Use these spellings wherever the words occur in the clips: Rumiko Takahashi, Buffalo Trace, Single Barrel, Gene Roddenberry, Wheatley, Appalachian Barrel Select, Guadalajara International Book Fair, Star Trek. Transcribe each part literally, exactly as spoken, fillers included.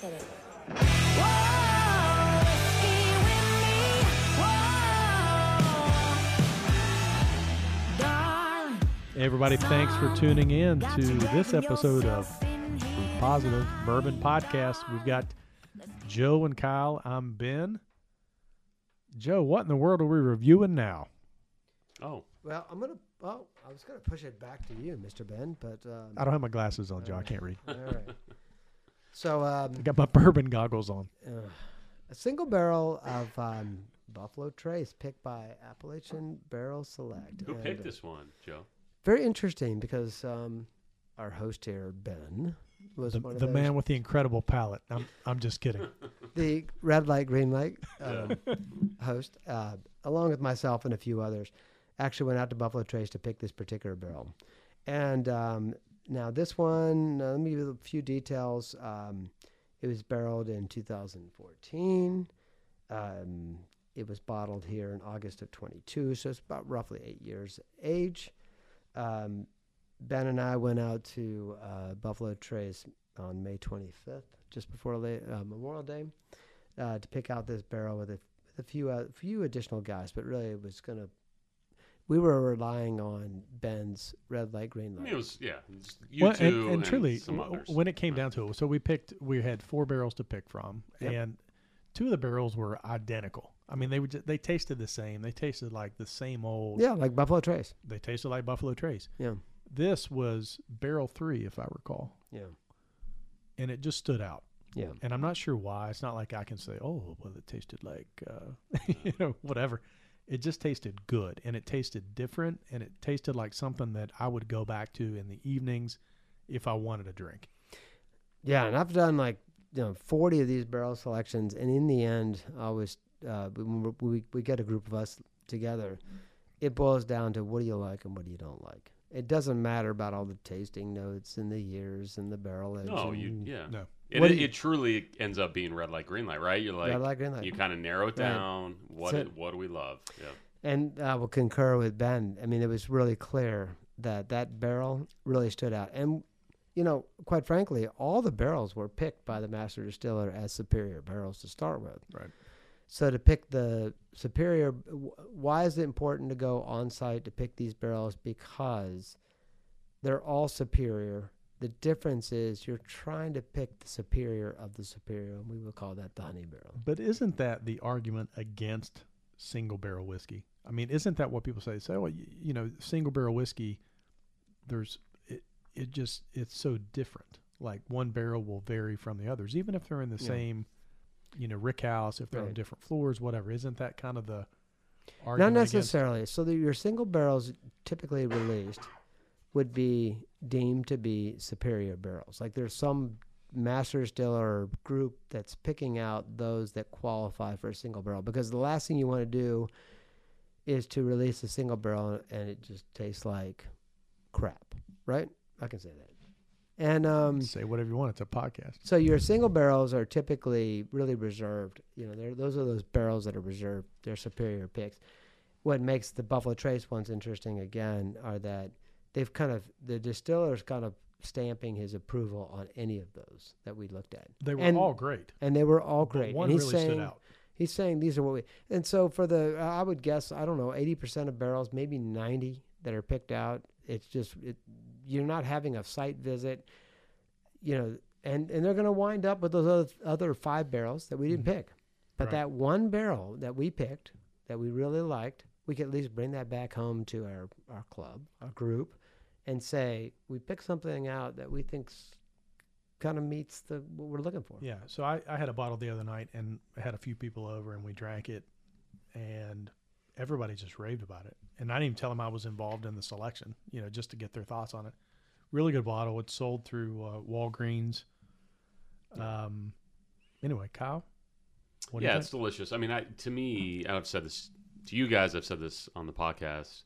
hit it. Everybody, thanks for tuning in to this episode of the Positive Bourbon Podcast. We've got Joe and Kyle. I'm Ben. Joe, what in the world are we reviewing now? Oh. Well, I'm going to, well, I was going to push it back to you, Mister Ben, but. Um, I don't have my glasses on, Joe. Right. I can't read. All right. So. Um, I got my bourbon goggles on. Uh, a single barrel of um, Buffalo Trace picked by Appalachian Barrel Select. Who and, picked this one, Joe? Very interesting because um, our host here, Ben, was the, one of the those. Man with the incredible palate. I'm I'm just kidding. The red light, green light um, host, uh, along with myself and a few others, actually went out to Buffalo Trace to pick this particular barrel. And um, now this one, uh, let me give you a few details. Um, it was barreled in two thousand fourteen. Um, it was bottled here in August of twenty-two, so it's about roughly eight years age. Um, Ben and I went out to uh, Buffalo Trace on May twenty-fifth, just before uh, Memorial Day, uh, to pick out this barrel with a, with a few uh, few additional guys. But really, it was gonna. We were relying on Ben's red light, green light. I mean, it was yeah, you well, two and, and, and truly, some others. When it came right. down to it, so we picked. We had four barrels to pick from, yep. and two of the barrels were identical. I mean, they were just, they tasted the same. They tasted like the same old. Yeah, like Buffalo Trace. They tasted like Buffalo Trace. Yeah. This was barrel three, if I recall. Yeah. And it just stood out. Yeah. And I'm not sure why. It's not like I can say, oh, well, it tasted like, uh, you know, whatever. It just tasted good, and it tasted different, and it tasted like something that I would go back to in the evenings if I wanted a drink. Yeah, and I've done like you know forty of these barrel selections, and in the end, I always. Uh, when we we get a group of us together, it boils down to what do you like and what do you don't like. It doesn't matter about all the tasting notes and the years and the barrel age. No, and, you yeah no. It, it, you, it truly ends up being red light, green light, right? You're like red light, green light. You kind of narrow it down. Right. What so, it, what do we love? Yeah. And I will concur with Ben. I mean, it was really clear that that barrel really stood out. And you know, quite frankly, all the barrels were picked by the master distiller as superior barrels to start with. Right. So to pick the superior, why is it important to go on site to pick these barrels? Because they're all superior. The difference is you're trying to pick the superior of the superior, and we would call that the honey barrel. But isn't that the argument against single barrel whiskey? I mean, isn't that what people say? They say, well, you, you know, single barrel whiskey, there's it, it just it's so different. Like one barrel will vary from the others, even if they're in the yeah. same. You know, rick house, if they're right. on different floors, whatever. Isn't that kind of the argument? Not necessarily. Against... So the, your single barrels typically released would be deemed to be superior barrels. Like there's some master distiller group that's picking out those that qualify for a single barrel, because the last thing you want to do is to release a single barrel and it just tastes like crap, right? I can say that. And um, say whatever you want. It's a podcast. So your single barrels are typically really reserved. You know, they're, those are those barrels that are reserved. They're superior picks. What makes the Buffalo Trace ones interesting again are that they've kind of the distiller's kind of stamping his approval on any of those that we looked at. They were and, all great, and they were all great. But one and he's really saying, stood out. He's saying these are what we. And so for the, uh, I would guess, I don't know, eighty percent of barrels, maybe ninety that are picked out. It's just it, you're not having a site visit, you know, and, and they're going to wind up with those other, other five barrels that we didn't mm-hmm. pick. But right. that one barrel that we picked that we really liked, we could at least bring that back home to our, our club, our group, and say, we picked something out that we think kind of meets the what we're looking for. Yeah, so I, I had a bottle the other night and had a few people over and we drank it, and everybody just raved about it. And I didn't even tell them I was involved in the selection, you know, just to get their thoughts on it. Really good bottle. It's sold through uh, Walgreens. Um, anyway, Kyle? What do you think? Yeah, it's delicious. I mean, I, to me, I've said this to you guys, I've said this on the podcast,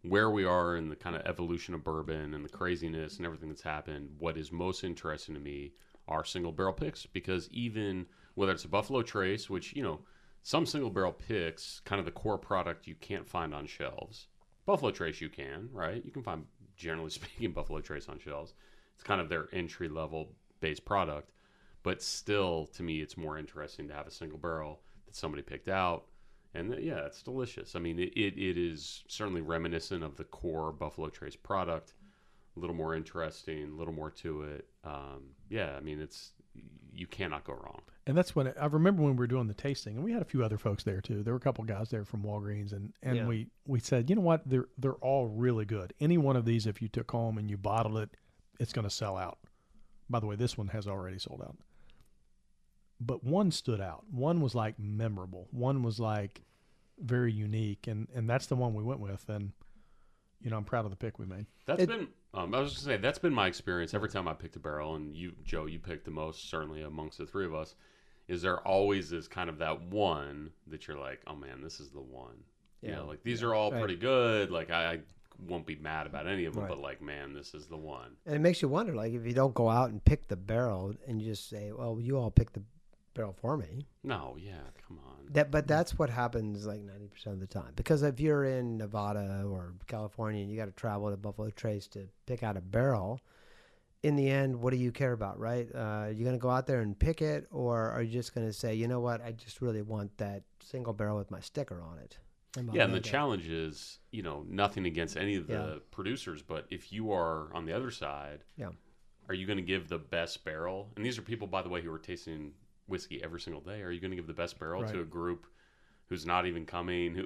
where we are in the kind of evolution of bourbon and the craziness and everything that's happened, what is most interesting to me are single barrel picks. Because even whether it's a Buffalo Trace, which, you know, some single barrel picks, kind of the core product you can't find on shelves. Buffalo Trace you can, right? You can find, generally speaking, Buffalo Trace on shelves. It's kind of their entry-level base product. But still, to me, it's more interesting to have a single barrel that somebody picked out. And yeah, it's delicious. I mean, it, it, it is certainly reminiscent of the core Buffalo Trace product. A little more interesting, a little more to it. Um, yeah, I mean, it's you cannot go wrong. And that's when, it, I remember when we were doing the tasting, and we had a few other folks there too. There were a couple guys there from Walgreens, and, and yeah. we, we said, you know what, they're, they're all really good. Any one of these, if you took home and you bottled it, it's going to sell out. By the way, this one has already sold out. But one stood out. One was like memorable. One was like very unique. And, and that's the one we went with. And, you know, I'm proud of the pick we made. That's it, been, um, I was just going to say, that's been my experience every time I picked a barrel. And you, Joe, you picked the most, certainly amongst the three of us, is there always is kind of that one that you're like, oh man, this is the one. Yeah. You know, like these yeah. are all right. pretty good. Like I, I won't be mad about any of them, right. but like, man, this is the one. And it makes you wonder, like, if you don't go out and pick the barrel and you just say, well, you all pick the barrel for me. No, yeah, come on. That, but that's what happens like ninety percent of the time. Because if you're in Nevada or California and you got to travel to Buffalo Trace to pick out a barrel, in the end, what do you care about, right? Uh, you're going to go out there and pick it, or are you just going to say, you know what, I just really want that single barrel with my sticker on it? And yeah, and the challenge is, you know, nothing against any of the yeah. producers, but if you are on the other side, yeah, are you going to give the best barrel? And these are people, by the way, who are tasting whiskey every single day. Are you going to give the best barrel right. to a group who's not even coming? Who,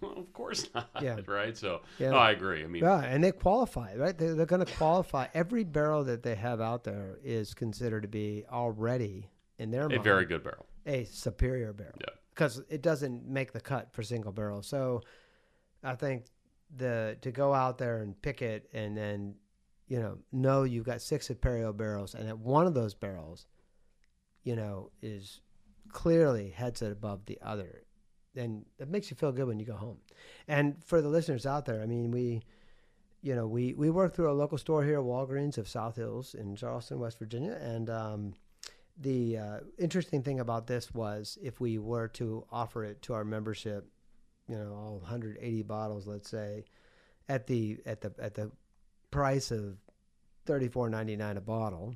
well, of course not, yeah. right? So, yeah. no, I agree. I mean, yeah, and they qualify, right? They're, they're going to qualify. Every barrel that they have out there is considered to be already in their a mind, very good barrel, a superior barrel, yeah, because it doesn't make the cut for single barrel. So, I think the to go out there and pick it, and then you know, know you've got six imperial barrels, and at one of those barrels, you know, is clearly heads above the other. And it makes you feel good when you go home. And for the listeners out there, I mean, we, you know, we, we work through a local store here, Walgreens of South Hills in Charleston, West Virginia. And um, the uh, interesting thing about this was if we were to offer it to our membership, you know, all one hundred eighty bottles, let's say, at the at the, at the price of thirty-four ninety-nine a bottle,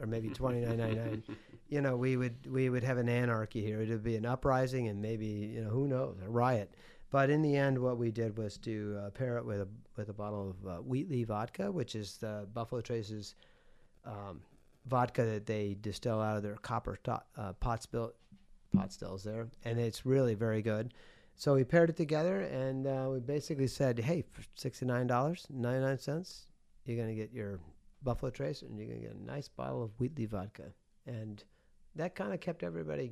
or maybe twenty-nine ninety-nine, you know, we would we would have an anarchy here. It would be an uprising and maybe, you know, who knows, a riot. But in the end, what we did was to uh, pair it with a with a bottle of uh, Wheatley vodka, which is the Buffalo Trace's um, vodka that they distill out of their copper to- uh, pot, spill, pot stills there. And it's really very good. So we paired it together, and uh, we basically said, hey, for sixty-nine ninety-nine, you're going to get your Buffalo Trace, and you're going to get a nice bottle of Wheatley vodka. And that kind of kept everybody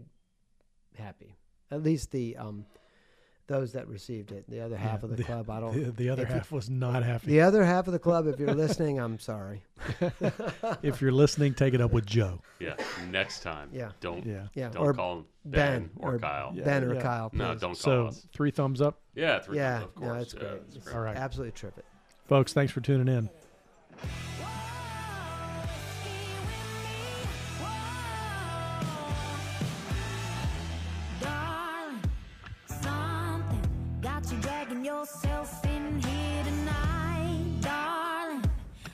happy, at least the um, those that received it. The other half yeah, of the, the club, I don't... The, the other half you, was not happy. The other half of the club, if you're listening, I'm sorry. If you're listening, take it up with Joe. Yeah, next time. Yeah. Don't, yeah. Yeah. don't or call Ben, ben or, or Kyle. Yeah, ben or yeah. Kyle, please. No, don't call so, us. So three thumbs up? Yeah, three yeah, thumbs up, of course. Yeah, that's great. Yeah, it's great. All right. Absolutely terrific. Folks, thanks for tuning in. Yourself in here tonight, darling.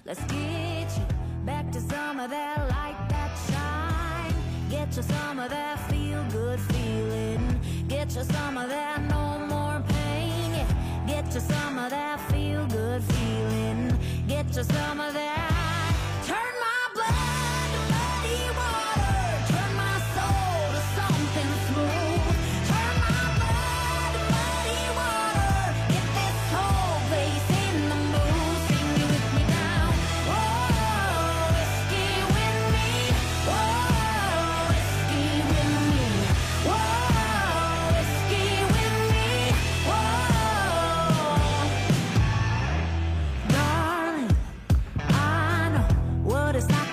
Let's get you back to some of that light that shine. Get you some of that feel good feeling. Get you some of that no more pain. Yeah. Get you some of that feel good feeling. Get you some of that. Turn my blood to muddy water. Turn my soul to something smooth. Turn my blood to muddy water.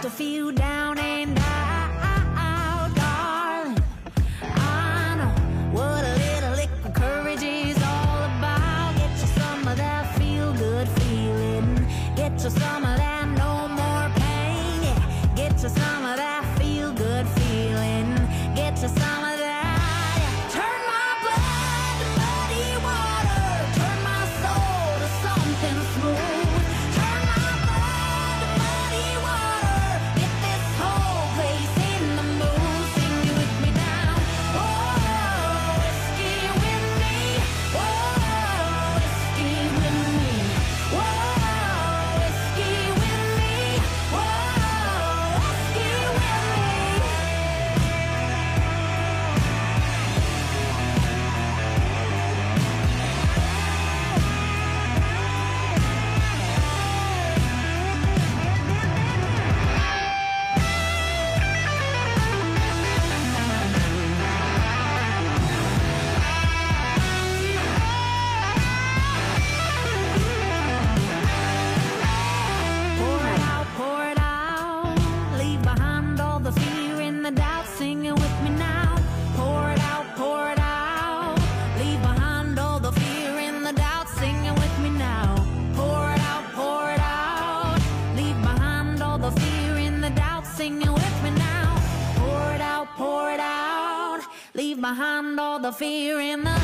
To feel down and out, darling. I know what a little liquid courage is all about. Get you some of that feel good feeling. Get you some of that no more pain. Yeah. Get you some of that feel good feeling. Get you some of that. In the the fear in the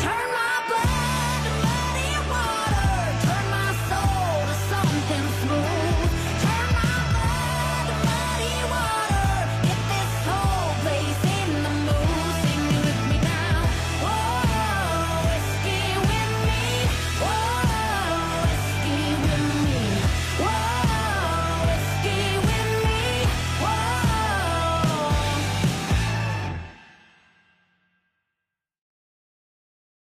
turn my blood.